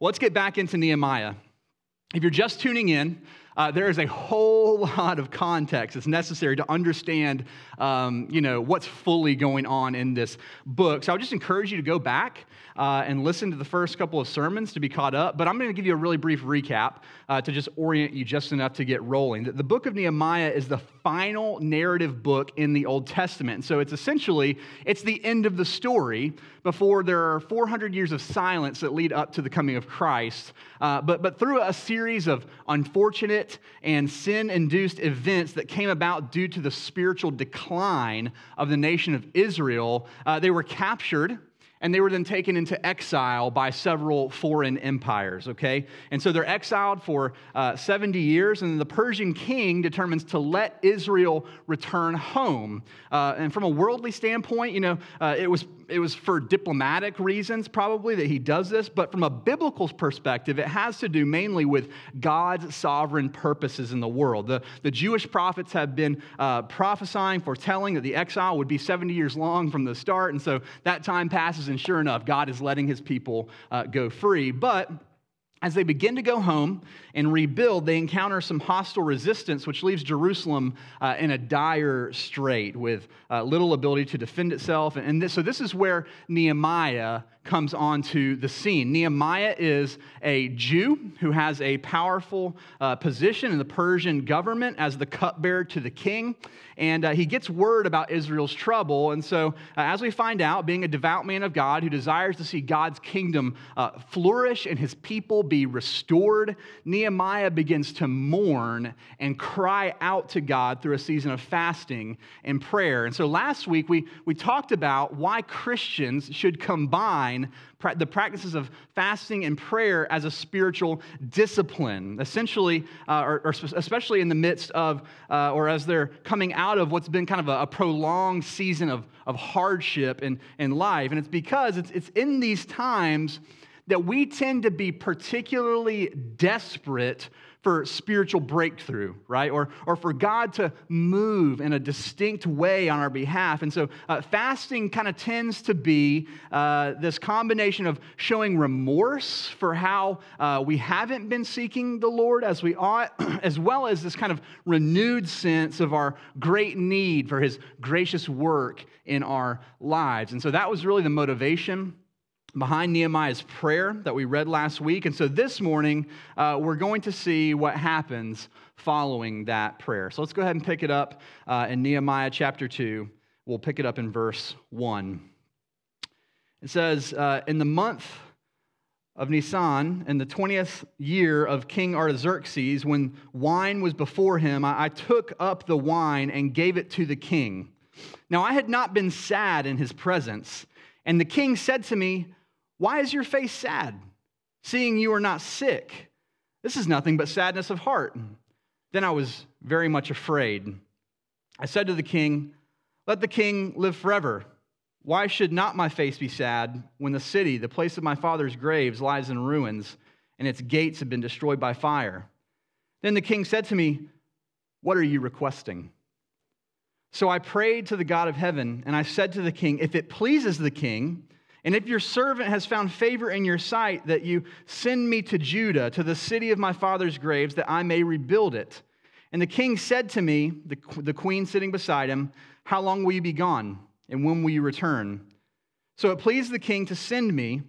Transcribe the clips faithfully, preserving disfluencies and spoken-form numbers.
Well, let's get back into Nehemiah. If you're just tuning in, uh, there is a whole lot of context that's necessary to understand, um, you know, what's fully going on in this book. So I would just encourage you to go back uh, and listen to the first couple of sermons to be caught up. But I'm going to give you a really brief recap uh, to just orient you just enough to get rolling. The book of Nehemiah is the final narrative book in the Old Testament. So it's essentially, it's the end of the story before there are four hundred years of silence that lead up to the coming of Christ. Uh, but, but through a series of unfortunate and sin-induced events that came about due to the spiritual decline of the nation of Israel, uh, they were captured, and they were then taken into exile by several foreign empires, okay? And so they're exiled for uh, seventy years, and the Persian king determines to let Israel return home. Uh, and from a worldly standpoint, you know, uh, it was it was for diplomatic reasons probably that he does this, but from a biblical perspective, it has to do mainly with God's sovereign purposes in the world. The, the Jewish prophets have been uh, prophesying, foretelling that the exile would be seventy years long from the start, and so that time passes, and sure enough, God is letting his people uh, go free. But as they begin to go home and rebuild, they encounter some hostile resistance, which leaves Jerusalem uh, in a dire strait with uh, little ability to defend itself. And this, so this is where Nehemiah comes onto the scene. Nehemiah is a Jew who has a powerful uh, position in the Persian government as the cupbearer to the king, and uh, he gets word about Israel's trouble. And so, uh, as we find out, being a devout man of God who desires to see God's kingdom uh, flourish and his people be restored, Nehemiah begins to mourn and cry out to God through a season of fasting and prayer. And so last week, we, we talked about why Christians should combine pra- the practices of fasting and prayer as a spiritual discipline, essentially, uh, or, or especially in the midst of, uh, or as they're coming out of what's been kind of a, a prolonged season of, of hardship in, in life. And it's because it's, it's in these times that we tend to be particularly desperate for spiritual breakthrough, right? Or or for God to move in a distinct way on our behalf. And so uh, fasting kind of tends to be uh, this combination of showing remorse for how uh, we haven't been seeking the Lord as we ought, as well as this kind of renewed sense of our great need for his gracious work in our lives. And so that was really the motivation behind Nehemiah's prayer that we read last week. And so this morning, uh, we're going to see what happens following that prayer. So let's go ahead and pick it up uh, in Nehemiah chapter two. We'll pick it up in verse one. It says, uh, in the month of Nisan, in the twentieth year of King Artaxerxes, when wine was before him, I, I took up the wine and gave it to the king. Now I had not been sad in his presence, and the king said to me, "Why is your face sad, seeing you are not sick? This is nothing but sadness of heart." Then I was very much afraid. I said to the king, "Let the king live forever. Why should not my face be sad when the city, the place of my father's graves, lies in ruins, and its gates have been destroyed by fire?" Then the king said to me, "What are you requesting?" So I prayed to the God of heaven, and I said to the king, "If it pleases the king, and if your servant has found favor in your sight, that you send me to Judah, to the city of my father's graves, that I may rebuild it." And the king said to me, the, the queen sitting beside him, "How long will you be gone, and when will you return?" So it pleased the king to send me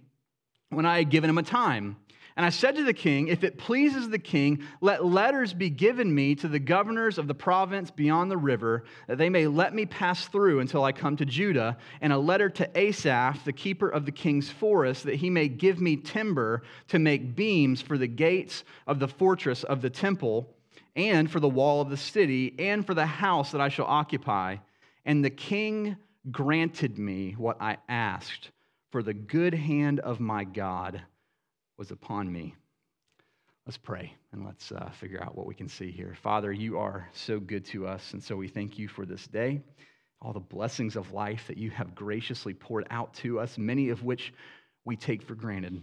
when I had given him a time. And I said to the king, "If it pleases the king, let letters be given me to the governors of the province beyond the river, that they may let me pass through until I come to Judah, and a letter to Asaph, the keeper of the king's forest, that he may give me timber to make beams for the gates of the fortress of the temple, and for the wall of the city, and for the house that I shall occupy." And the king granted me what I asked, for the good hand of my God was upon me. Let's pray and let's uh, figure out what we can see here. Father, you are so good to us, and so we thank you for this day, all the blessings of life that you have graciously poured out to us, many of which we take for granted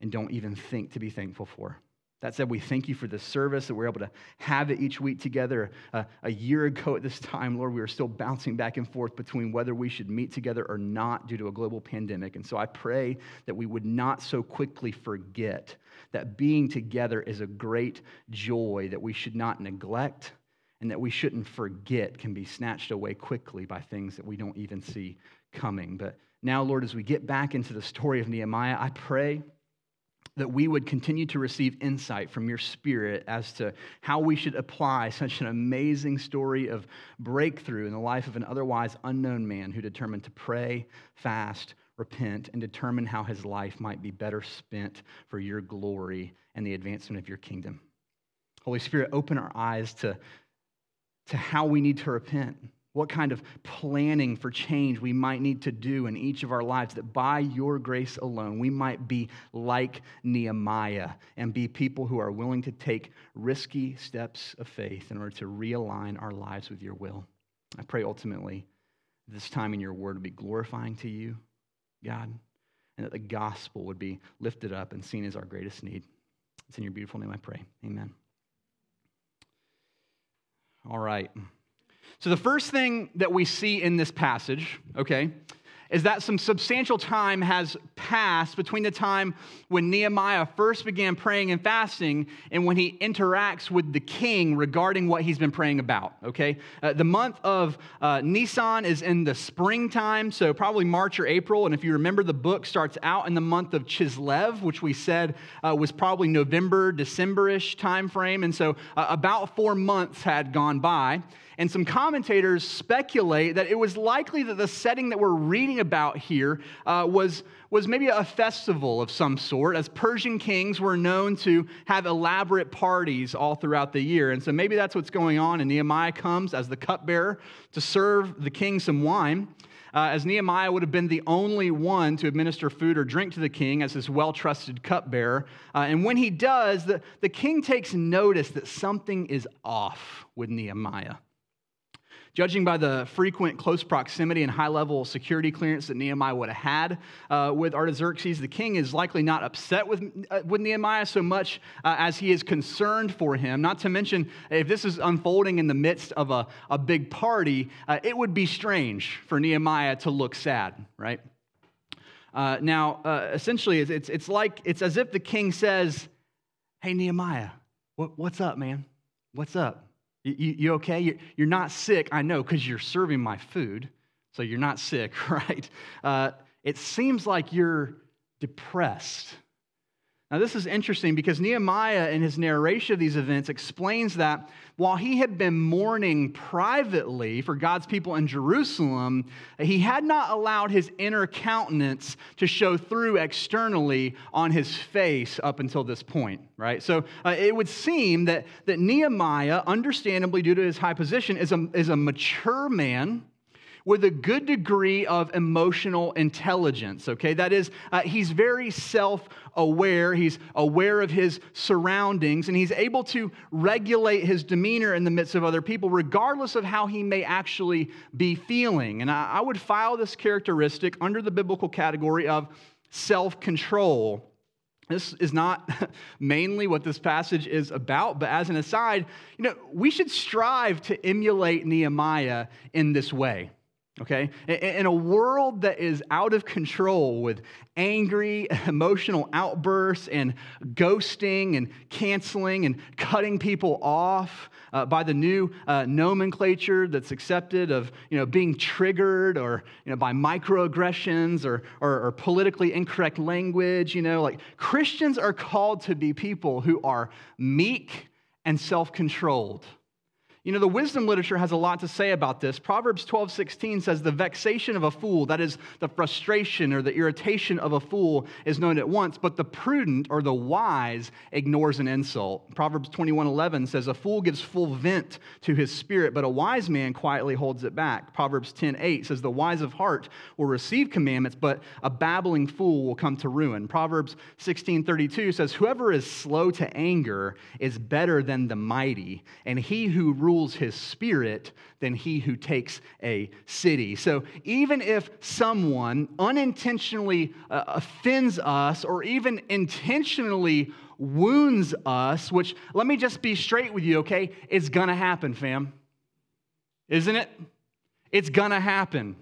and don't even think to be thankful for. That said, we thank you for this service that we're able to have it each week together. Uh, a year ago at this time, Lord, we were still bouncing back and forth between whether we should meet together or not due to a global pandemic. And so I pray that we would not so quickly forget that being together is a great joy that we should not neglect and that we shouldn't forget can be snatched away quickly by things that we don't even see coming. But now, Lord, as we get back into the story of Nehemiah, I pray that we would continue to receive insight from your Spirit as to how we should apply such an amazing story of breakthrough in the life of an otherwise unknown man who determined to pray, fast, repent, and determine how his life might be better spent for your glory and the advancement of your kingdom. Holy Spirit, open our eyes to, to how we need to repent, what kind of planning for change we might need to do in each of our lives, that by your grace alone, we might be like Nehemiah and be people who are willing to take risky steps of faith in order to realign our lives with your will. I pray ultimately this time in your word would be glorifying to you, God, and that the gospel would be lifted up and seen as our greatest need. It's in your beautiful name I pray. Amen. All right. So the first thing that we see in this passage, okay, is that some substantial time has passed between the time when Nehemiah first began praying and fasting and when he interacts with the king regarding what he's been praying about, okay? Uh, the month of uh, Nisan is in the springtime, so probably March or April, and if you remember, the book starts out in the month of Chislev, which we said uh, was probably November, December-ish time frame, and so uh, about four months had gone by. And some commentators speculate that it was likely that the setting that we're reading about here uh, was, was maybe a festival of some sort, as Persian kings were known to have elaborate parties all throughout the year. And so maybe that's what's going on, and Nehemiah comes as the cupbearer to serve the king some wine. Uh, as Nehemiah would have been the only one to administer food or drink to the king as his well-trusted cupbearer. Uh, and when he does, the, the king takes notice that something is off with Nehemiah. Judging by the frequent close proximity and high-level security clearance that Nehemiah would have had uh, with Artaxerxes, the king is likely not upset with, uh, with Nehemiah so much uh, as he is concerned for him. Not to mention, if this is unfolding in the midst of a, a big party, uh, it would be strange for Nehemiah to look sad, right? Uh, now, uh, essentially, it's, it's it's like it's as if the king says, "Hey, Nehemiah, what, what's up, man? What's up? You, you okay? You're not sick, I know, because you're serving my food, so you're not sick, right? Uh, it seems like you're depressed." Now, this is interesting because Nehemiah, in his narration of these events, explains that while he had been mourning privately for God's people in Jerusalem, he had not allowed his inner countenance to show through externally on his face up until this point, right? So uh, it would seem that, that Nehemiah, understandably due to his high position, is a, is a mature man with a good degree of emotional intelligence, okay? That is, uh, he's very self-aware. He's aware of his surroundings, and he's able to regulate his demeanor in the midst of other people, regardless of how he may actually be feeling. And I, I would file this characteristic under the biblical category of self-control. This is not mainly what this passage is about, but as an aside, you know, we should strive to emulate Nehemiah in this way. Okay, in a world that is out of control with angry, emotional outbursts and ghosting and canceling and cutting people off uh, by the new uh, nomenclature that's accepted of, you know, being triggered or, you know, by microaggressions or, or or politically incorrect language, you know, like Christians are called to be people who are meek and self-controlled. You know, the wisdom literature has a lot to say about this. Proverbs twelve sixteen says, "The vexation of a fool," that is the frustration or the irritation of a fool, "is known at once, but the prudent or the wise ignores an insult." Proverbs twenty-one eleven says, "A fool gives full vent to his spirit, but a wise man quietly holds it back." Proverbs ten eight says, "The wise of heart will receive commandments, but a babbling fool will come to ruin." Proverbs sixteen thirty-two says, "Whoever is slow to anger is better than the mighty, and he who rules rules his spirit than he who takes a city. So even if someone unintentionally uh, offends us or even intentionally wounds us, which let me just be straight with you, okay? It's going to happen, fam. Isn't it? It's going to happen.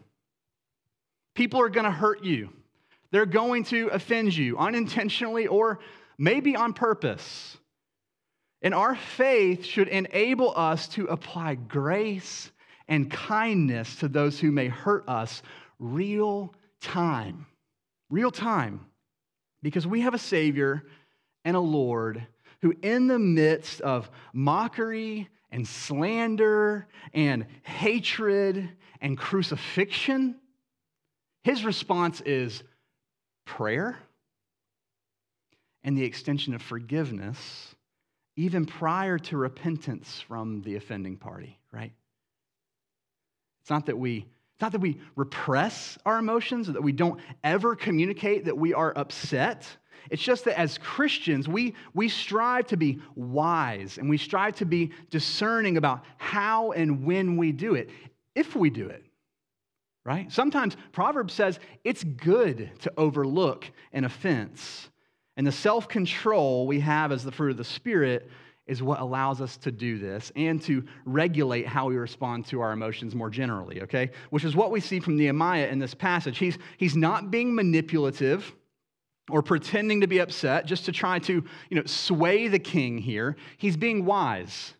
People are going to hurt you. They're going to offend you unintentionally or maybe on purpose. And our faith should enable us to apply grace and kindness to those who may hurt us real time. Real time. Because we have a Savior and a Lord who in the midst of mockery and slander and hatred and crucifixion, his response is prayer and the extension of forgiveness even prior to repentance from the offending party, right? It's not that we, it's not that we repress our emotions or that we don't ever communicate that we are upset. It's just that as Christians, we, we strive to be wise and we strive to be discerning about how and when we do it, if we do it, right? Sometimes Proverbs says it's good to overlook an offense. And the self-control we have as the fruit of the Spirit is what allows us to do this and to regulate how we respond to our emotions more generally, okay? Which is what we see from Nehemiah in this passage. He's, he's not being manipulative or pretending to be upset just to try to, you know, sway the king here. He's being wise.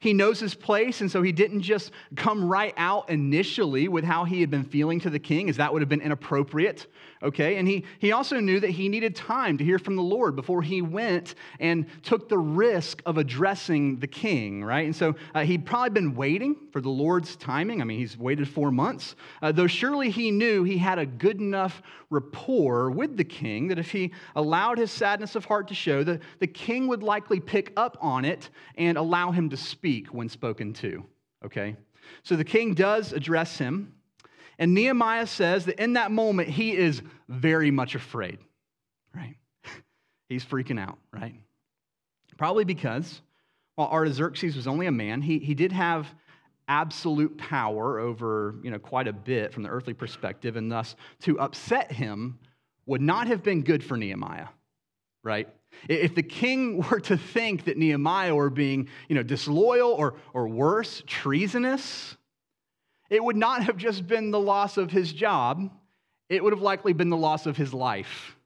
He knows his place, and so he didn't just come right out initially with how he had been feeling to the king, as that would have been inappropriate, okay? And he, he also knew that he needed time to hear from the Lord before he went and took the risk of addressing the king, right? And so uh, he'd probably been waiting for the Lord's timing. I mean, he's waited four months, uh, though surely he knew he had a good enough rapport with the king that if he allowed his sadness of heart to show, the, the king would likely pick up on it and allow him to speak when spoken to, okay? So the king does address him, and Nehemiah says that in that moment, he is very much afraid, right? He's freaking out, right? Probably because while Artaxerxes was only a man, he, he did have absolute power over, you know, quite a bit from the earthly perspective, and thus to upset him would not have been good for Nehemiah, right? If the king were to think that Nehemiah were being, you know, disloyal or, or worse, treasonous, it would not have just been the loss of his job. It would have likely been the loss of his life,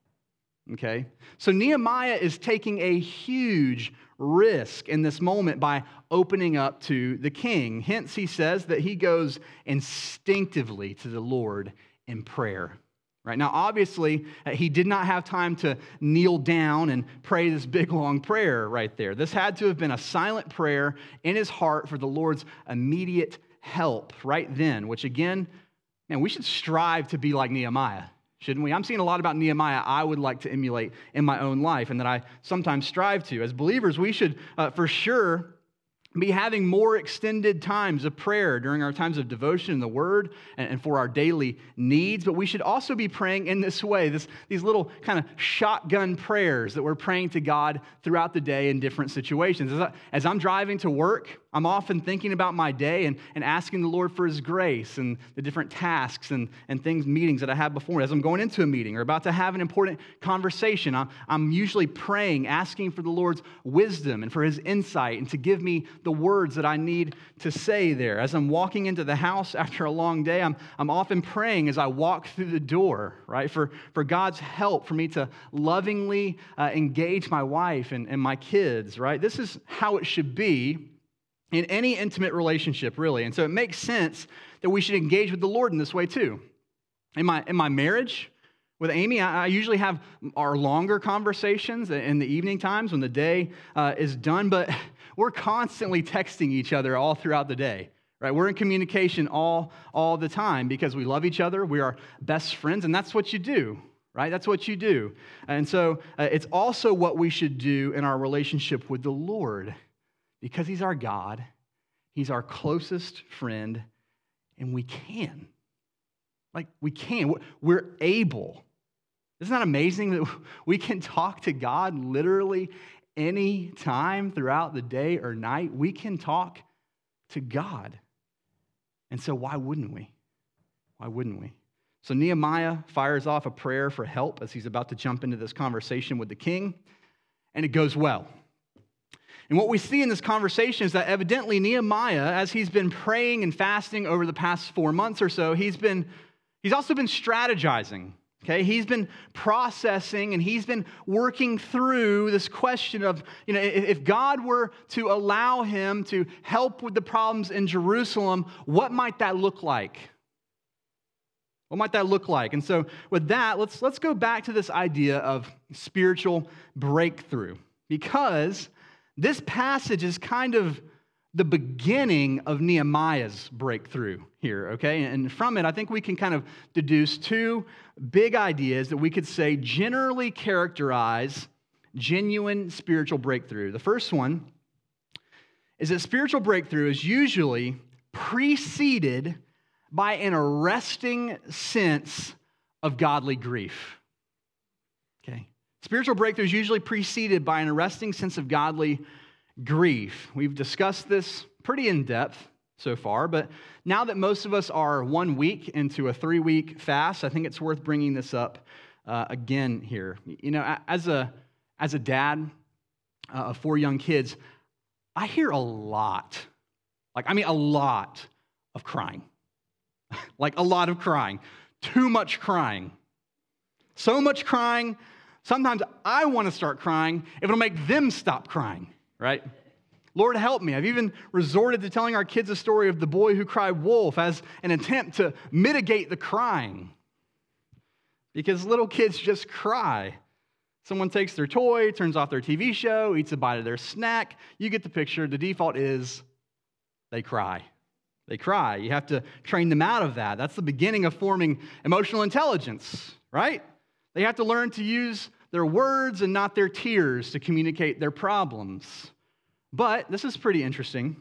okay? So Nehemiah is taking a huge risk in this moment by opening up to the king. Hence, he says that he goes instinctively to the Lord in prayer. Right. Now, obviously, he did not have time to kneel down and pray this big, long prayer right there. This had to have been a silent prayer in his heart for the Lord's immediate help right then, which again, man, we should strive to be like Nehemiah, shouldn't we? I'm seeing a lot about Nehemiah I would like to emulate in my own life and that I sometimes strive to. As believers, we should uh, for sure be having more extended times of prayer during our times of devotion in the Word and for our daily needs. But we should also be praying in this way, this, these little kind of shotgun prayers that we're praying to God throughout the day in different situations. As, I, as I'm driving to work, I'm often thinking about my day and, and asking the Lord for His grace and the different tasks and, and things, meetings that I had before. As I'm going into a meeting or about to have an important conversation, I'm, I'm usually praying, asking for the Lord's wisdom and for His insight and to give me the words that I need to say there. As I'm walking into the house after a long day, I'm, I'm often praying as I walk through the door, right, for, for God's help for me to lovingly uh, engage my wife and, and my kids, right? This is how it should be in any intimate relationship, really. And so it makes sense that we should engage with the Lord in this way, too. In my in my marriage with Amy, I, I usually have our longer conversations in the evening times when the day uh, is done, but we're constantly texting each other all throughout the day, right? We're in communication all, all the time because we love each other, we are best friends, and that's what you do, right? That's what you do. And so uh, it's also what we should do in our relationship with the Lord, because He's our God, He's our closest friend, and we can. Like, we can. We're able. Isn't that amazing that we can talk to God literally any time throughout the day or night? We can talk to God. And so why wouldn't we? Why wouldn't we? So Nehemiah fires off a prayer for help as he's about to jump into this conversation with the king, and it goes well. And what we see in this conversation is that evidently Nehemiah, as he's been praying and fasting over the past four months or so, he's been, he's also been strategizing. Okay, he's been processing and he's been working through this question of, you know, if God were to allow him to help with the problems in Jerusalem, what might that look like? What might that look like? And so with that, let's let's go back to this idea of spiritual breakthrough, because this passage is kind of the beginning of Nehemiah's breakthrough here, okay? And from it, I think we can kind of deduce two big ideas that we could say generally characterize genuine spiritual breakthrough. The first one is that spiritual breakthrough is usually preceded by an arresting sense of godly grief, okay? Spiritual breakthrough is usually preceded by an arresting sense of godly grief. We've discussed this pretty in depth so far, but now that most of us are one week into a three-week fast, I think it's worth bringing this up uh, again here. You know, as a as a dad uh, of four young kids, I hear a lot, like I mean a lot of crying, like a lot of crying, too much crying, so much crying. Sometimes I want to start crying if it'll make them stop crying. Right? Lord, help me. I've even resorted to telling our kids a story of the boy who cried wolf as an attempt to mitigate the crying, because little kids just cry. Someone takes their toy, turns off their T V show, eats a bite of their snack. You get the picture. The default is they cry. They cry. You have to train them out of that. That's the beginning of forming emotional intelligence, right? They have to learn to use their words and not their tears to communicate their problems. But this is pretty interesting.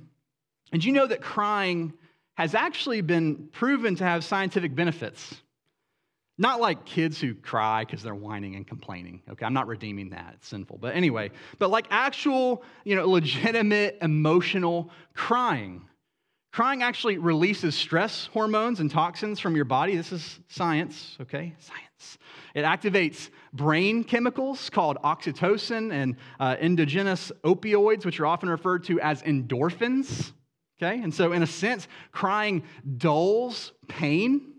And you know that crying has actually been proven to have scientific benefits. Not like kids who cry because they're whining and complaining. Okay, I'm not redeeming that. It's sinful. But anyway, but like actual, you know, legitimate emotional crying. Crying actually releases stress hormones and toxins from your body. This is science, okay? Science. It activates brain chemicals called oxytocin and uh, endogenous opioids, which are often referred to as endorphins, okay? And so in a sense, crying dulls pain.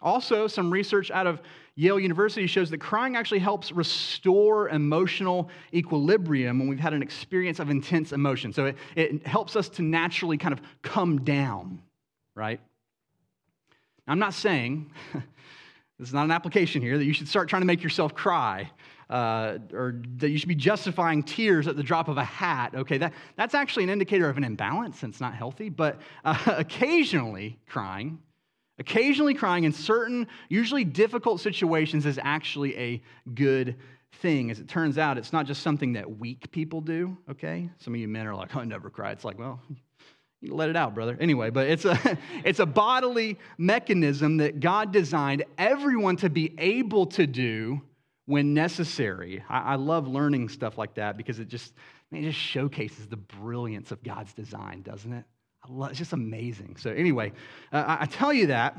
Also, some research out of Yale University shows that crying actually helps restore emotional equilibrium when we've had an experience of intense emotion. So it, it helps us to naturally kind of come down, right? Now, I'm not saying, this is not an application here, that you should start trying to make yourself cry uh, or that you should be justifying tears at the drop of a hat. Okay, that, that's actually an indicator of an imbalance and it's not healthy, but uh, occasionally crying Occasionally crying in certain, usually difficult situations is actually a good thing. As it turns out, it's not just something that weak people do, okay? Some of you men are like, oh, I never cry. It's like, well, you let it out, brother. Anyway, but it's a, it's a bodily mechanism that God designed everyone to be able to do when necessary. I, I love learning stuff like that because it just, man, it just showcases the brilliance of God's design, doesn't it? It's just amazing. So anyway, uh, I tell you that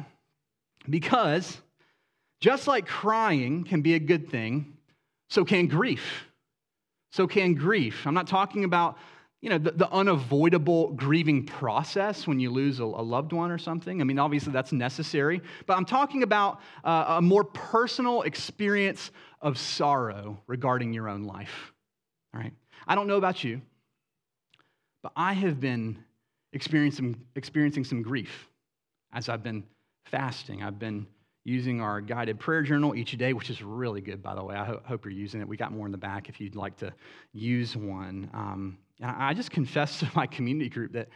because just like crying can be a good thing, so can grief. So can grief. I'm not talking about, you know, the, the unavoidable grieving process when you lose a, a loved one or something. I mean, obviously that's necessary, but I'm talking about uh, a more personal experience of sorrow regarding your own life. All right. I don't know about you, but I have been Experiencing, experiencing some grief as I've been fasting. I've been using our guided prayer journal each day, which is really good, by the way. I ho- hope you're using it. We got more in the back if you'd like to use one. Um, and I just confessed to my community group that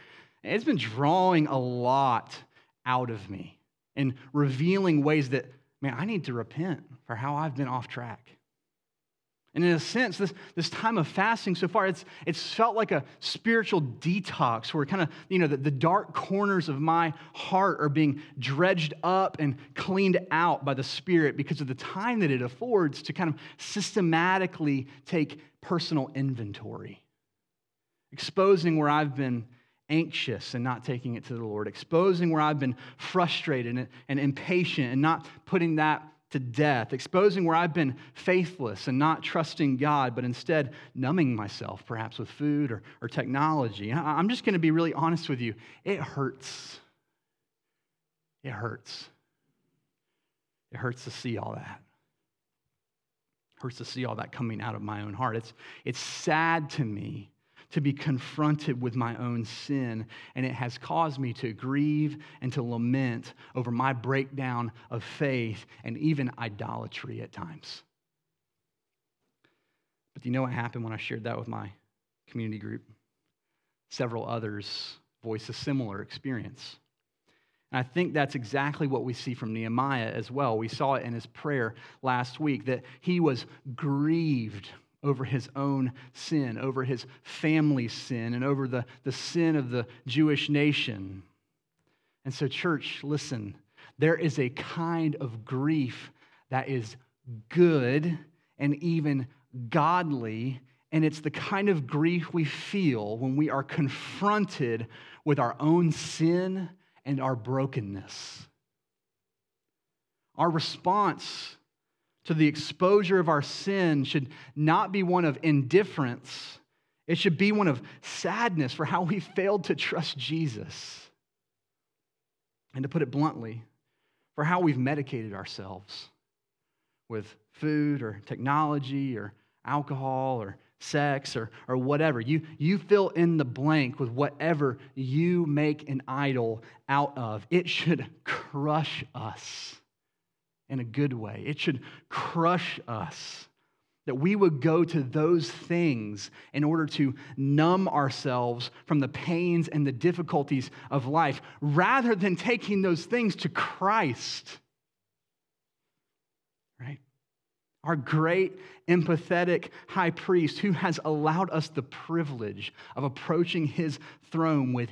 it's been drawing a lot out of me and revealing ways that, man, I need to repent for how I've been off track. And in a sense, this, this time of fasting so far, it's it's felt like a spiritual detox where kind of, you know, the, the dark corners of my heart are being dredged up and cleaned out by the Spirit because of the time that it affords to kind of systematically take personal inventory, exposing where I've been anxious and not taking it to the Lord, exposing where I've been frustrated and, and impatient and not putting that to death, exposing where I've been faithless and not trusting God, but instead numbing myself, perhaps with food or, or technology. I'm just going to be really honest with you. It hurts. It hurts. It hurts to see all that. It hurts to see all that coming out of my own heart. It's, it's sad to me to be confronted with my own sin, and it has caused me to grieve and to lament over my breakdown of faith and even idolatry at times. But do you know what happened when I shared that with my community group? Several others voiced a similar experience. And I think that's exactly what we see from Nehemiah as well. We saw it in his prayer last week, that he was grieved over his own sin, over his family's sin, and over the, the sin of the Jewish nation. And so, church, listen, there is a kind of grief that is good and even godly, and it's the kind of grief we feel when we are confronted with our own sin and our brokenness. Our response to the exposure of our sin should not be one of indifference. It should be one of sadness for how we failed to trust Jesus. And to put it bluntly, for how we've medicated ourselves with food or technology or alcohol or sex or, or whatever. You, you fill in the blank with whatever you make an idol out of. It should crush us. In a good way. It should crush us that we would go to those things in order to numb ourselves from the pains and the difficulties of life, rather than taking those things to Christ. Right? Our great, empathetic high priest who has allowed us the privilege of approaching his throne with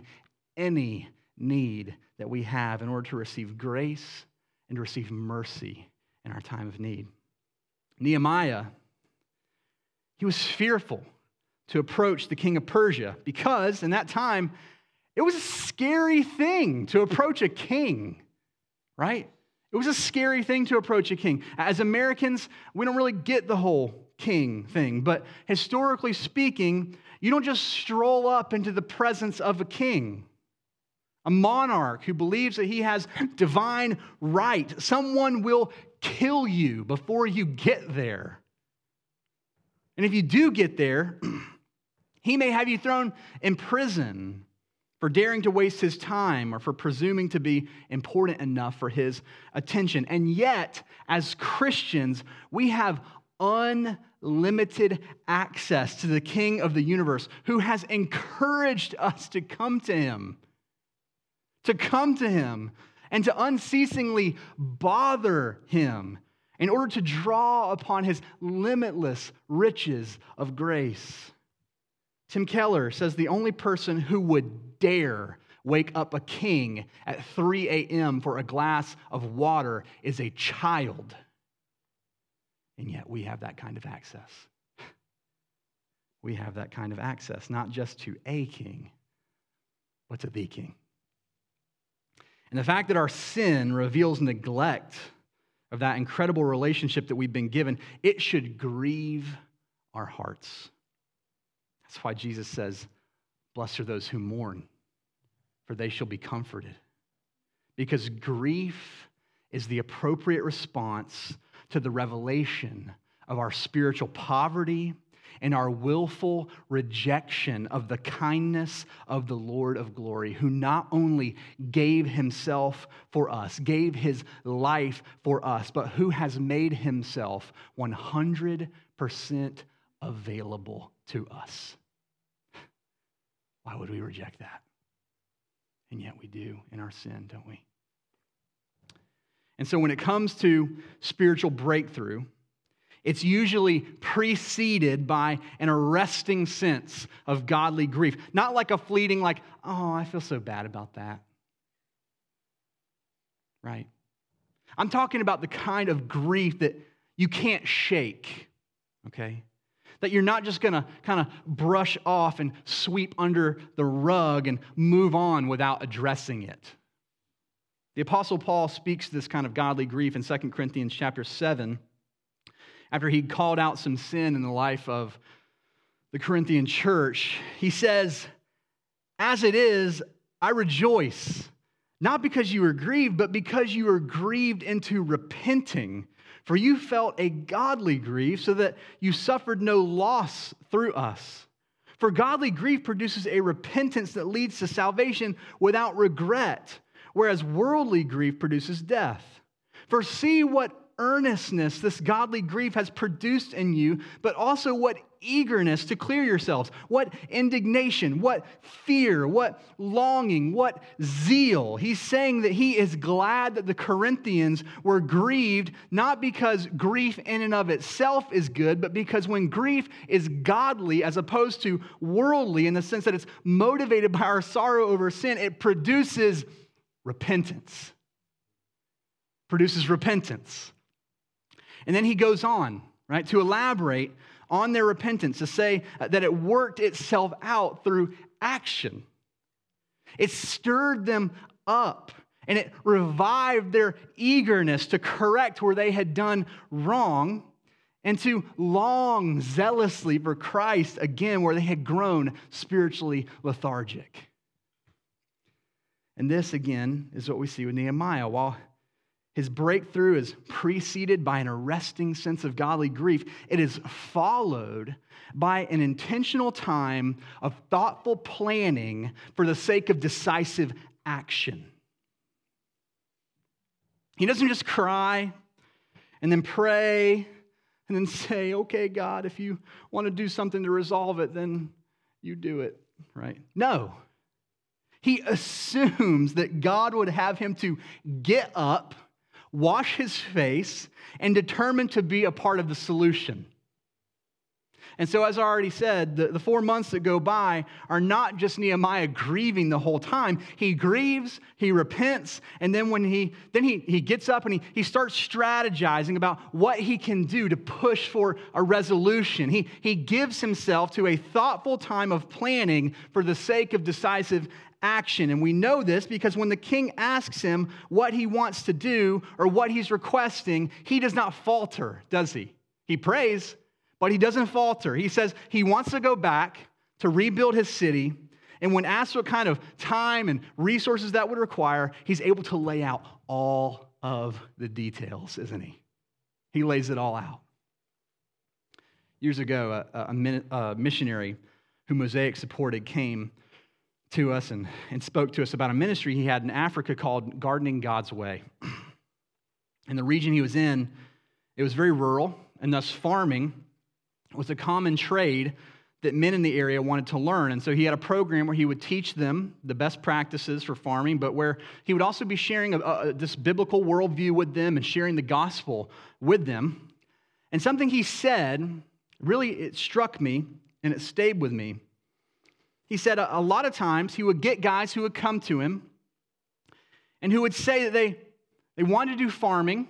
any need that we have in order to receive grace and to receive mercy in our time of need. Nehemiah, he was fearful to approach the king of Persia because in that time, it was a scary thing to approach a king, right? It was a scary thing to approach a king. As Americans, we don't really get the whole king thing, but historically speaking, you don't just stroll up into the presence of a king. A monarch who believes that he has divine right. Someone will kill you before you get there. And if you do get there, he may have you thrown in prison for daring to waste his time or for presuming to be important enough for his attention. And yet, as Christians, we have unlimited access to the King of the universe who has encouraged us to come to him. to come to him and to unceasingly bother him in order to draw upon his limitless riches of grace. Tim Keller says the only person who would dare wake up a king at three a.m. for a glass of water is a child. And yet we have that kind of access. We have that kind of access, not just to a king, but to the king. And the fact that our sin reveals neglect of that incredible relationship that we've been given, it should grieve our hearts. That's why Jesus says, "Blessed are those who mourn, for they shall be comforted." Because grief is the appropriate response to the revelation of our spiritual poverty and our willful rejection of the kindness of the Lord of glory, who not only gave himself for us, gave his life for us, but who has made himself one hundred percent available to us. Why would we reject that? And yet we do in our sin, don't we? And so when it comes to spiritual breakthrough, it's usually preceded by an arresting sense of godly grief. Not like a fleeting, like, oh, I feel so bad about that. Right? I'm talking about the kind of grief that you can't shake, okay? That you're not just going to kind of brush off and sweep under the rug and move on without addressing it. The Apostle Paul speaks this kind of godly grief in Second Corinthians chapter seven after he called out some sin in the life of the Corinthian church. He says, "As it is, I rejoice, not because you were grieved, but because you were grieved into repenting. For you felt a godly grief, so that you suffered no loss through us. For godly grief produces a repentance that leads to salvation without regret, whereas worldly grief produces death. For see what earnestness this godly grief has produced in you, but also what eagerness to clear yourselves, what indignation, what fear, what longing, what zeal." He's saying that he is glad that the Corinthians were grieved, not because grief in and of itself is good, but because when grief is godly as opposed to worldly, in the sense that it's motivated by our sorrow over sin, it produces repentance. Produces repentance. And then he goes on, right, to elaborate on their repentance, to say that it worked itself out through action. It stirred them up, and it revived their eagerness to correct where they had done wrong and to long zealously for Christ again where they had grown spiritually lethargic. And this, again, is what we see with Nehemiah. While his breakthrough is preceded by an arresting sense of godly grief, it is followed by an intentional time of thoughtful planning for the sake of decisive action. He doesn't just cry and then pray and then say, "Okay, God, if you want to do something to resolve it, then you do it," right? No. He assumes that God would have him to get up, wash his face, and determined to be a part of the solution. And so, as I already said, the, the four months that go by are not just Nehemiah grieving the whole time. He grieves, he repents, and then when he then he, he gets up and he, he starts strategizing about what he can do to push for a resolution. He, he gives himself to a thoughtful time of planning for the sake of decisive action. And we know this because when the king asks him what he wants to do or what he's requesting, he does not falter, does he? He prays, but he doesn't falter. He says he wants to go back to rebuild his city. And when asked what kind of time and resources that would require, he's able to lay out all of the details, isn't he? He lays it all out. Years ago, a, a, a missionary who Mosaic supported came to us and, and spoke to us about a ministry he had in Africa called Gardening God's Way. And the region he was in, it was very rural, and thus farming was a common trade that men in the area wanted to learn. And so he had a program where he would teach them the best practices for farming, but where he would also be sharing a, a, this biblical worldview with them and sharing the gospel with them. And something he said, really it struck me and it stayed with me. He said a lot of times he would get guys who would come to him and who would say that they, they wanted to do farming,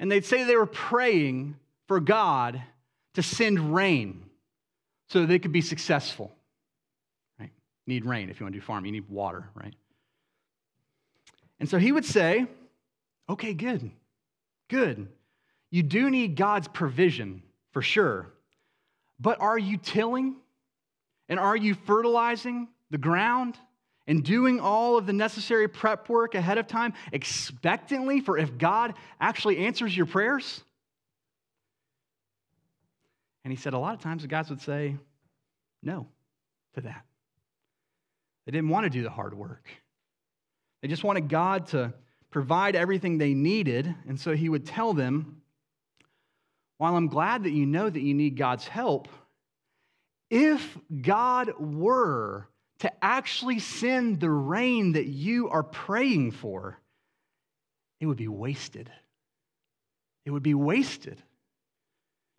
and they'd say they were praying for God to send rain so that they could be successful. Right? Need rain if you want to do farming. You need water, right? And so he would say, "Okay, good, good. You do need God's provision for sure, but are you tilling? And are you fertilizing the ground and doing all of the necessary prep work ahead of time expectantly for if God actually answers your prayers?" And he said a lot of times the guys would say no to that. They didn't want to do the hard work. They just wanted God to provide everything they needed. And so he would tell them, "While I'm glad that you know that you need God's help, if God were to actually send the rain that you are praying for, it would be wasted. It would be wasted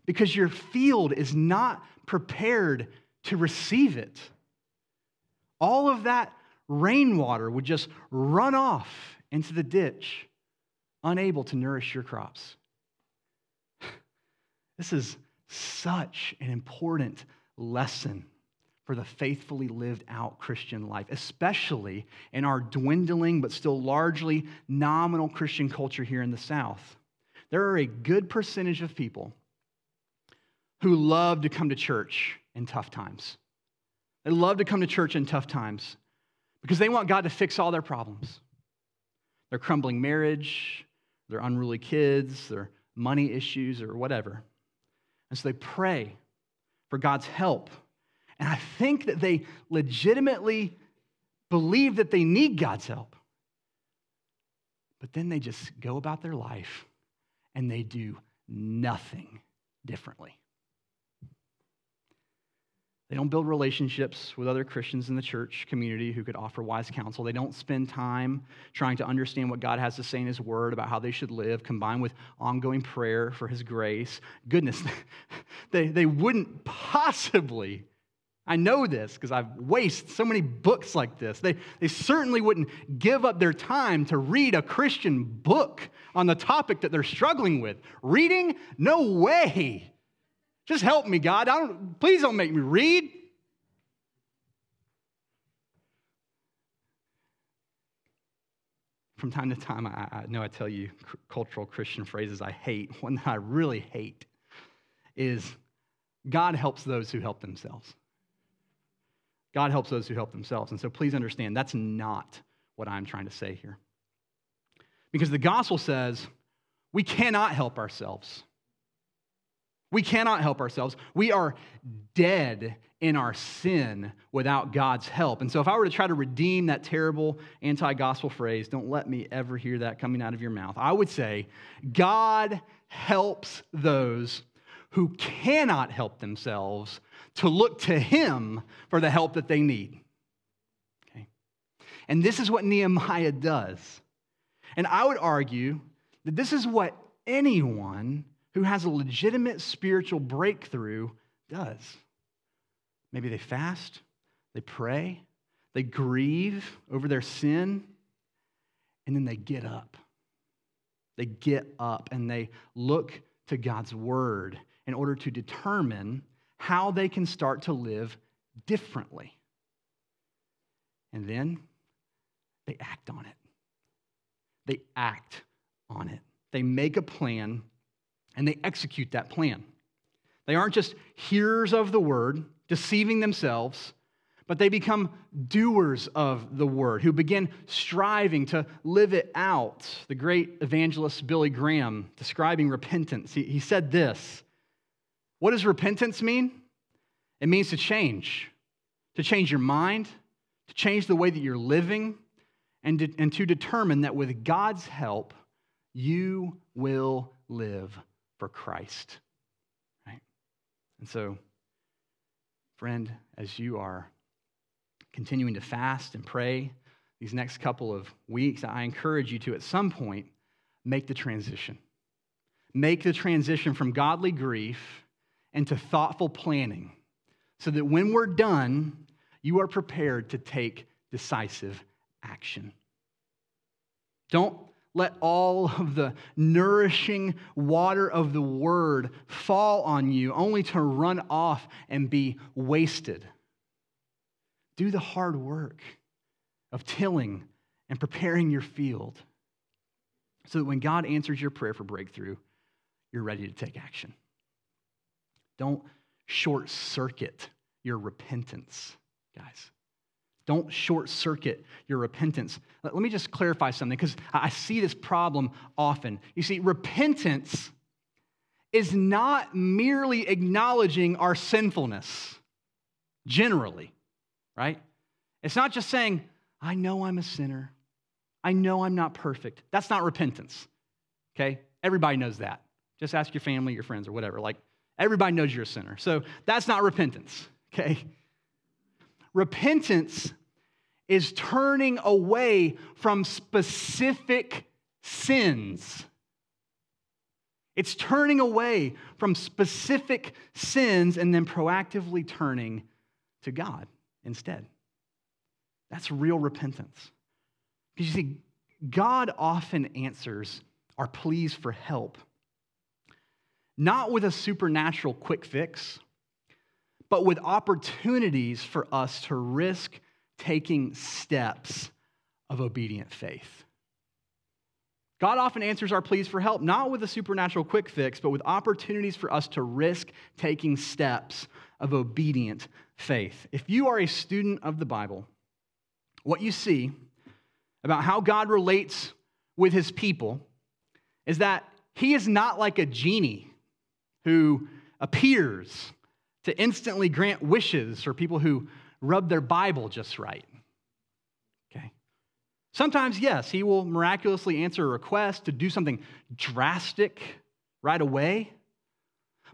because your field is not prepared to receive it. All of that rainwater would just run off into the ditch, unable to nourish your crops." This is such an important lesson for the faithfully lived out Christian life, especially in our dwindling but still largely nominal Christian culture here in the South. There are a good percentage of people who love to come to church in tough times. They love to come to church in tough times because they want God to fix all their problems. Their crumbling marriage, their unruly kids, their money issues, or whatever. And so they pray for God's help. And I think that they legitimately believe that they need God's help. But then they just go about their life and they do nothing differently. They don't build relationships with other Christians in the church community who could offer wise counsel. They don't spend time trying to understand what God has to say in His Word about how they should live, combined with ongoing prayer for His grace. Goodness, they, they wouldn't possibly, I know this because I've wasted so many books like this, they, they certainly wouldn't give up their time to read a Christian book on the topic that they're struggling with. Reading? No way. Just help me, God. I don't, please don't make me read. From time to time, I, I know I tell you c- cultural Christian phrases I hate. One that I really hate is, God helps those who help themselves. God helps those who help themselves. And so please understand, that's not what I'm trying to say here. Because the gospel says we cannot help ourselves. We cannot help ourselves. We are dead in our sin without God's help. And so if I were to try to redeem that terrible anti-gospel phrase, don't let me ever hear that coming out of your mouth, I would say, God helps those who cannot help themselves to look to Him for the help that they need. Okay? And this is what Nehemiah does. And I would argue that this is what anyone who has a legitimate spiritual breakthrough does. Maybe they fast, they pray, they grieve over their sin, and then they get up. They get up and they look to God's Word in order to determine how they can start to live differently. And then they act on it. They act on it. They make a plan, and they execute that plan. They aren't just hearers of the word, deceiving themselves, but they become doers of the word, who begin striving to live it out. The great evangelist Billy Graham, describing repentance, he, he said this, what does repentance mean? It means to change, to change your mind, to change the way that you're living, and to, and to determine that with God's help, you will live for Christ, right? And so, friend, as you are continuing to fast and pray these next couple of weeks, I encourage you to, at some point, make the transition. Make the transition from godly grief into thoughtful planning so that when we're done, you are prepared to take decisive action. Don't let all of the nourishing water of the word fall on you only to run off and be wasted. Do the hard work of tilling and preparing your field so that when God answers your prayer for breakthrough, you're ready to take action. Don't short-circuit your repentance, guys. Don't short-circuit your repentance. Let me just clarify something, because I see this problem often. You see, repentance is not merely acknowledging our sinfulness, generally, right? It's not just saying, I know I'm a sinner. I know I'm not perfect. That's not repentance, okay? Everybody knows that. Just ask your family, your friends, or whatever. Like, everybody knows you're a sinner. So that's not repentance, okay? Repentance is turning away from specific sins. It's turning away from specific sins and then proactively turning to God instead. That's real repentance. Because you see, God often answers our pleas for help not with a supernatural quick fix, but with opportunities for us to risk taking steps of obedient faith. God often answers our pleas for help, not with a supernatural quick fix, but with opportunities for us to risk taking steps of obedient faith. If you are a student of the Bible, what you see about how God relates with his people is that he is not like a genie who appears to instantly grant wishes for people who rub their Bible just right. Sometimes, yes, he will miraculously answer a request to do something drastic right away.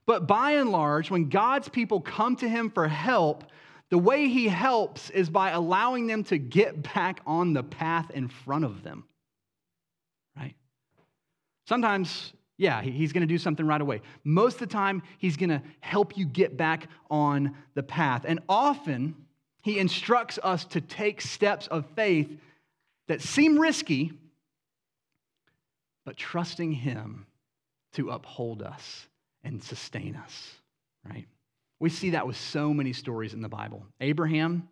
But by and large, when God's people come to him for help, the way he helps is by allowing them to get back on the path in front of them. Right? Sometimes, yeah, he's going to do something right away. Most of the time, he's going to help you get back on the path. And often, he instructs us to take steps of faith that seem risky, but trusting him to uphold us and sustain us, right? We see that with so many stories in the Bible. Abraham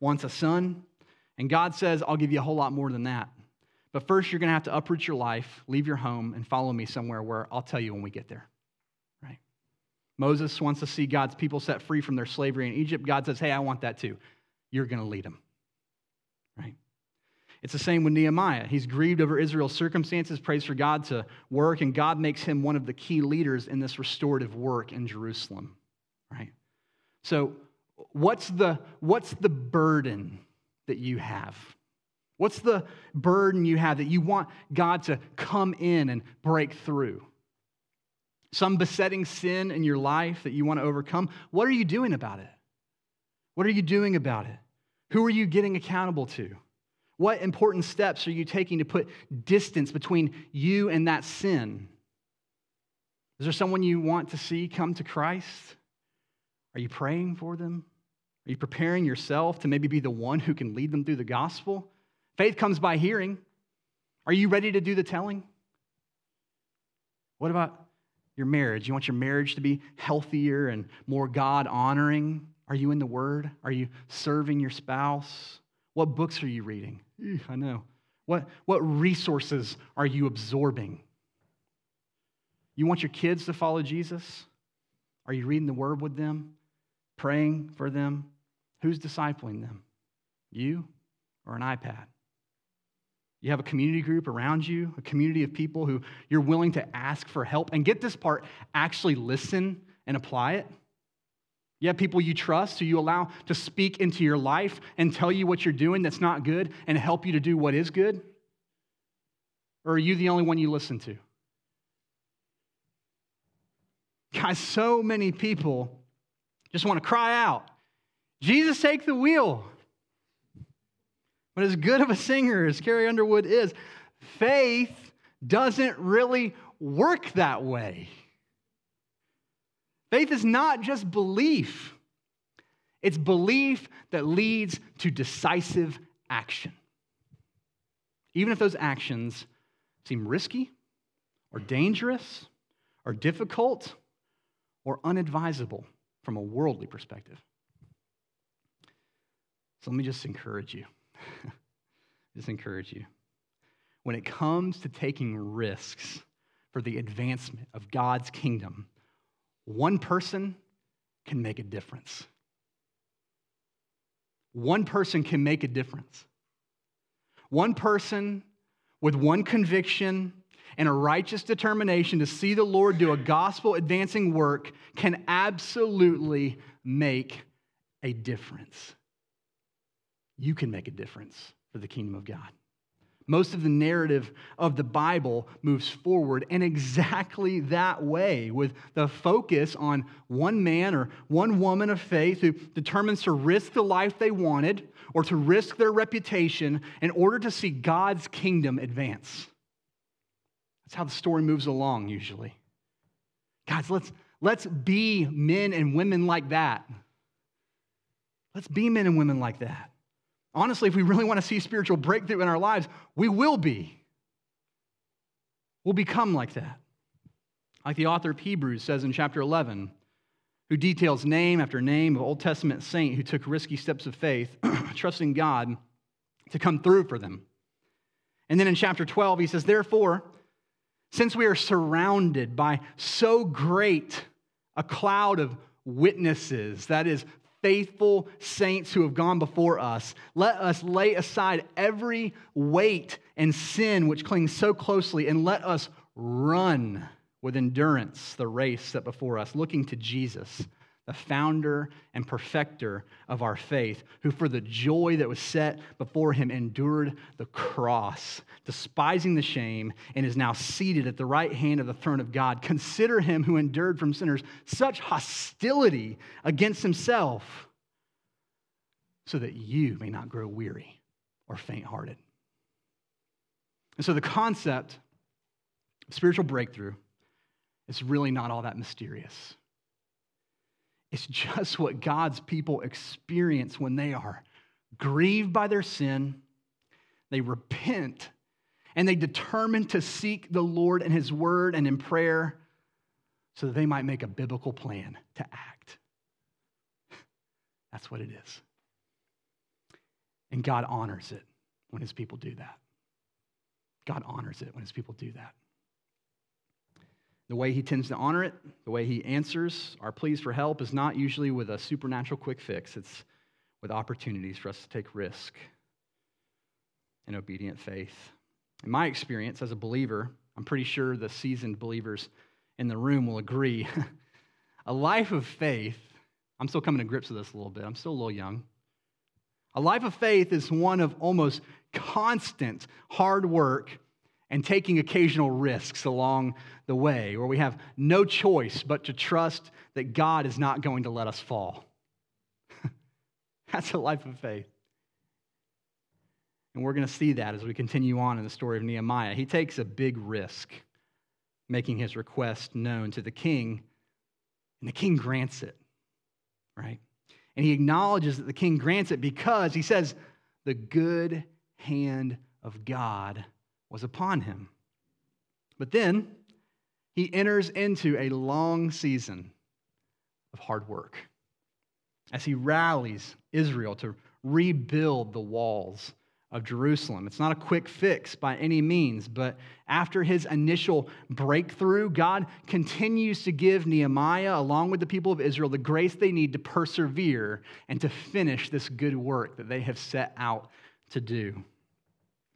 wants a son, and God says, I'll give you a whole lot more than that. But first, you're going to have to uproot your life, leave your home, and follow me somewhere where I'll tell you when we get there, right? Moses wants to see God's people set free from their slavery in Egypt. God says, hey, I want that too. You're going to lead them, right? It's the same with Nehemiah. He's grieved over Israel's circumstances, prays for God to work, and God makes him one of the key leaders in this restorative work in Jerusalem, right? So what's the, what's the burden that you have? What's the burden you have that you want God to come in and break through? Some besetting sin in your life that you want to overcome? What are you doing about it? What are you doing about it? Who are you getting accountable to? What important steps are you taking to put distance between you and that sin? Is there someone you want to see come to Christ? Are you praying for them? Are you preparing yourself to maybe be the one who can lead them through the gospel? Faith comes by hearing. Are you ready to do the telling? What about your marriage? You want your marriage to be healthier and more God-honoring? Are you in the Word? Are you serving your spouse? What books are you reading? Ew, I know. What, what resources are you absorbing? You want your kids to follow Jesus? Are you reading the Word with them? Praying for them? Who's discipling them? You or an iPad? You have a community group around you, a community of people who you're willing to ask for help. And get this part, actually listen and apply it. You have people you trust who you allow to speak into your life and tell you what you're doing that's not good and help you to do what is good? Or are you the only one you listen to? Guys, so many people just want to cry out, Jesus, take the wheel. But as good of a singer as Carrie Underwood is, faith doesn't really work that way. Faith is not just belief. It's belief that leads to decisive action. Even if those actions seem risky or dangerous or difficult or unadvisable from a worldly perspective. So let me just encourage you. Just encourage you. When it comes to taking risks for the advancement of God's kingdom, one person can make a difference. One person can make a difference. One person with one conviction and a righteous determination to see the Lord do a gospel-advancing work can absolutely make a difference. You can make a difference for the kingdom of God. Most of the narrative of the Bible moves forward in exactly that way, with the focus on one man or one woman of faith who determines to risk the life they wanted or to risk their reputation in order to see God's kingdom advance. That's how the story moves along usually. Guys, let's, let's be men and women like that. Let's be men and women like that. Honestly, if we really want to see spiritual breakthrough in our lives, we will be. We'll become like that. like the author of Hebrews says in chapter eleven, who details name after name of Old Testament saint who took risky steps of faith, trusting God to come through for them. And then in chapter twelve, he says, therefore, since we are surrounded by so great a cloud of witnesses, that is, faithful saints who have gone before us, let us lay aside every weight and sin which clings so closely, and let us run with endurance the race set before us, looking to Jesus, the founder and perfecter of our faith, who for the joy that was set before him endured the cross, despising the shame, and is now seated at the right hand of the throne of God. Consider him who endured from sinners such hostility against himself, so that you may not grow weary or faint-hearted. And so the concept of spiritual breakthrough, it's really not all that mysterious. It's just what God's people experience when they are grieved by their sin, they repent, and they determine to seek the Lord in his word and in prayer so that they might make a biblical plan to act. That's what it is. And God honors it when his people do that. God honors it when his people do that. The way he tends to honor it, the way he answers our pleas for help is not usually with a supernatural quick fix. It's with opportunities for us to take risk and obedient faith. In my experience as a believer, I'm pretty sure the seasoned believers in the room will agree, a life of faith, I'm still coming to grips with this a little bit, I'm still a little young. A life of faith is one of almost constant hard work and taking occasional risks along the way, where we have no choice but to trust that God is not going to let us fall. That's a life of faith. And we're going to see that as we continue on in the story of Nehemiah. He takes a big risk, making his request known to the king, and the king grants it, right? And he acknowledges that the king grants it because, he says, the good hand of God was upon him. But then he enters into a long season of hard work as he rallies Israel to rebuild the walls of Jerusalem. It's not a quick fix by any means, but after his initial breakthrough, God continues to give Nehemiah, along with the people of Israel, the grace they need to persevere and to finish this good work that they have set out to do.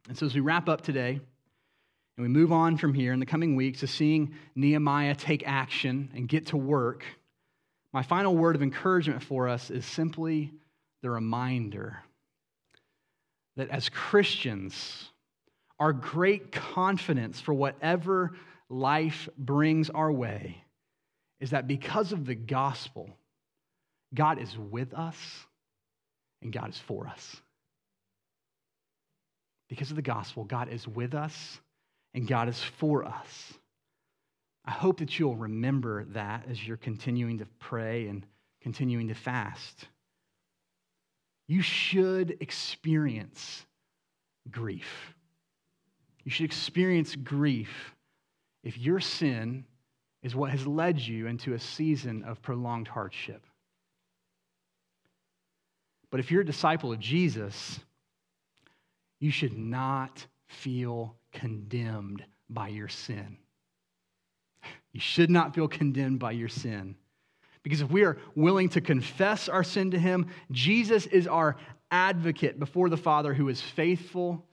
And so as we wrap up today, and we move on from here in the coming weeks to seeing Nehemiah take action and get to work, my final word of encouragement for us is simply the reminder that as Christians, our great confidence for whatever life brings our way is that because of the gospel, God is with us and God is for us. Because of the gospel, God is with us and God is for us. I hope that you'll remember that as you're continuing to pray and continuing to fast. You should experience grief. You should experience grief if your sin is what has led you into a season of prolonged hardship. But if you're a disciple of Jesus, you should not feel condemned by your sin. You should not feel condemned by your sin. Because if we are willing to confess our sin to him, Jesus is our advocate before the Father who is faithful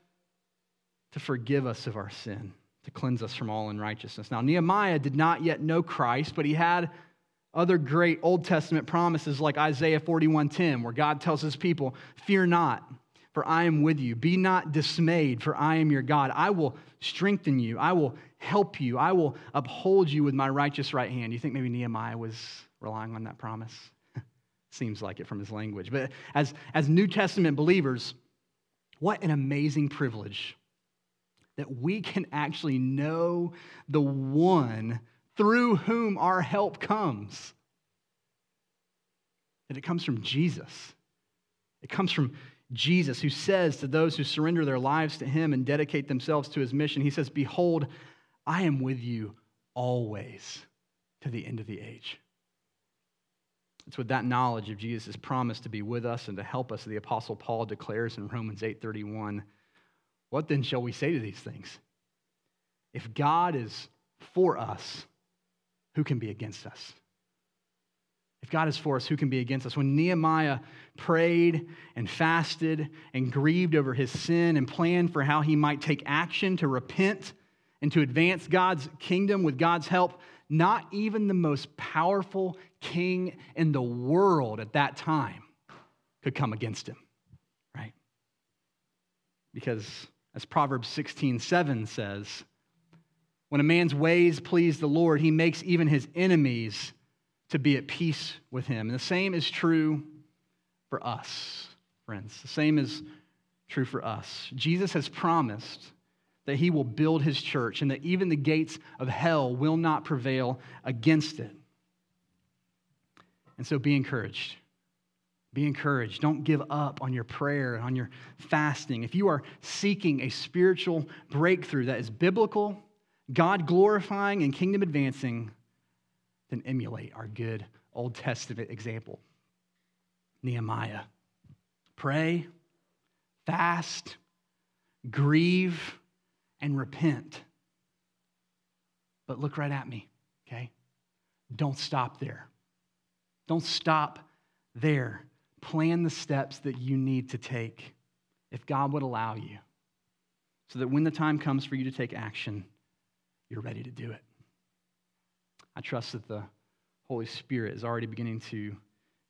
to forgive us of our sin, to cleanse us from all unrighteousness. Now, Nehemiah did not yet know Christ, but he had other great Old Testament promises like Isaiah forty-one ten, where God tells his people, fear not, for I am with you. Be not dismayed, for I am your God. I will strengthen you. I will help you. I will uphold you with my righteous right hand. You think maybe Nehemiah was relying on that promise? Seems like it from his language. But as, as New Testament believers, what an amazing privilege that we can actually know the one through whom our help comes. That it comes from Jesus. It comes from Jesus, who says to those who surrender their lives to him and dedicate themselves to his mission, he says, behold, I am with you always to the end of the age. It's with that knowledge of Jesus' promise to be with us and to help us that the Apostle Paul declares in Romans eight thirty-one, what then shall we say to these things? If God is for us, who can be against us? If God is for us, who can be against us? When Nehemiah prayed and fasted and grieved over his sin and planned for how he might take action to repent and to advance God's kingdom with God's help, not even the most powerful king in the world at that time could come against him, right? Because as Proverbs sixteen seven says, when a man's ways please the Lord, he makes even his enemies to be at peace with him. And the same is true for us, friends. The same is true for us. Jesus has promised that he will build his church and that even the gates of hell will not prevail against it. And so be encouraged. Be encouraged. Don't give up on your prayer, on your fasting. If you are seeking a spiritual breakthrough that is biblical, God-glorifying, and kingdom-advancing, then emulate our good Old Testament example, Nehemiah. Pray, fast, grieve, and repent. But look right at me, okay? Don't stop there. Don't stop there. Plan the steps that you need to take, if God would allow you, so that when the time comes for you to take action, you're ready to do it. I trust that the Holy Spirit is already beginning to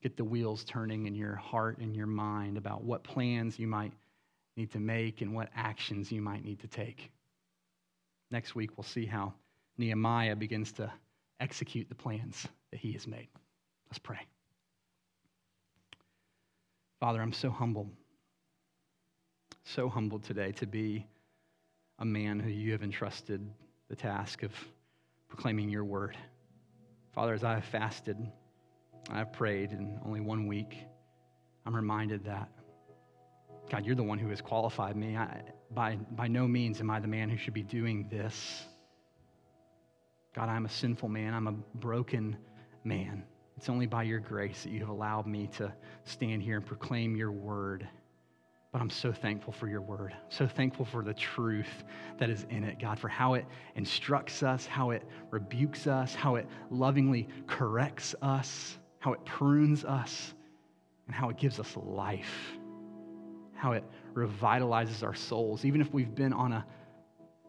get the wheels turning in your heart and your mind about what plans you might need to make and what actions you might need to take. Next week, we'll see how Nehemiah begins to execute the plans that he has made. Let's pray. Father, I'm so humbled, so humbled today to be a man who you have entrusted the task of proclaiming your word. Father, as I have fasted, I have prayed in only one week, I'm reminded that, God, you're the one who has qualified me. I, by, by no means am I the man who should be doing this. God, I'm a sinful man. I'm a broken man. It's only by your grace that you have allowed me to stand here and proclaim your word. But I'm so thankful for your word. I'm so thankful for the truth that is in it, God, for how it instructs us, how it rebukes us, how it lovingly corrects us, how it prunes us, and how it gives us life, how it revitalizes our souls. Even if we've been on a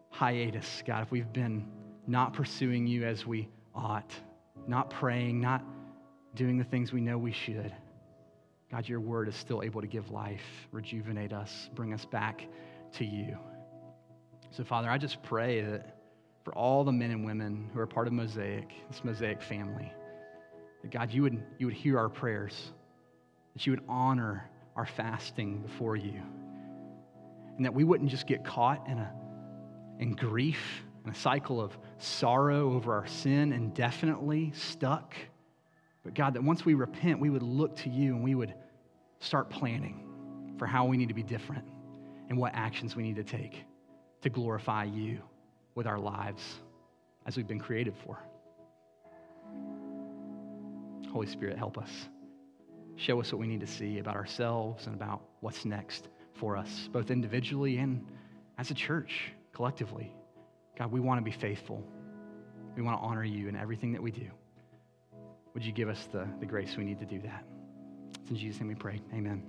hiatus, God, if we've been not pursuing you as we ought, not praying, not doing the things we know we should, God, your word is still able to give life, rejuvenate us, bring us back to you. So, Father, I just pray that for all the men and women who are part of Mosaic, this Mosaic family, that, God, you would, you would hear our prayers, that you would honor our fasting before you, and that we wouldn't just get caught in a in grief, in a cycle of sorrow over our sin, indefinitely stuck, but God, that once we repent, we would look to you and we would start planning for how we need to be different and what actions we need to take to glorify you with our lives as we've been created for. Holy Spirit, help us. Show us what we need to see about ourselves and about what's next for us, both individually and as a church, collectively. God, we want to be faithful. We want to honor you in everything that we do. Would you give us the, the grace we need to do that? It's in Jesus' name we pray. Amen.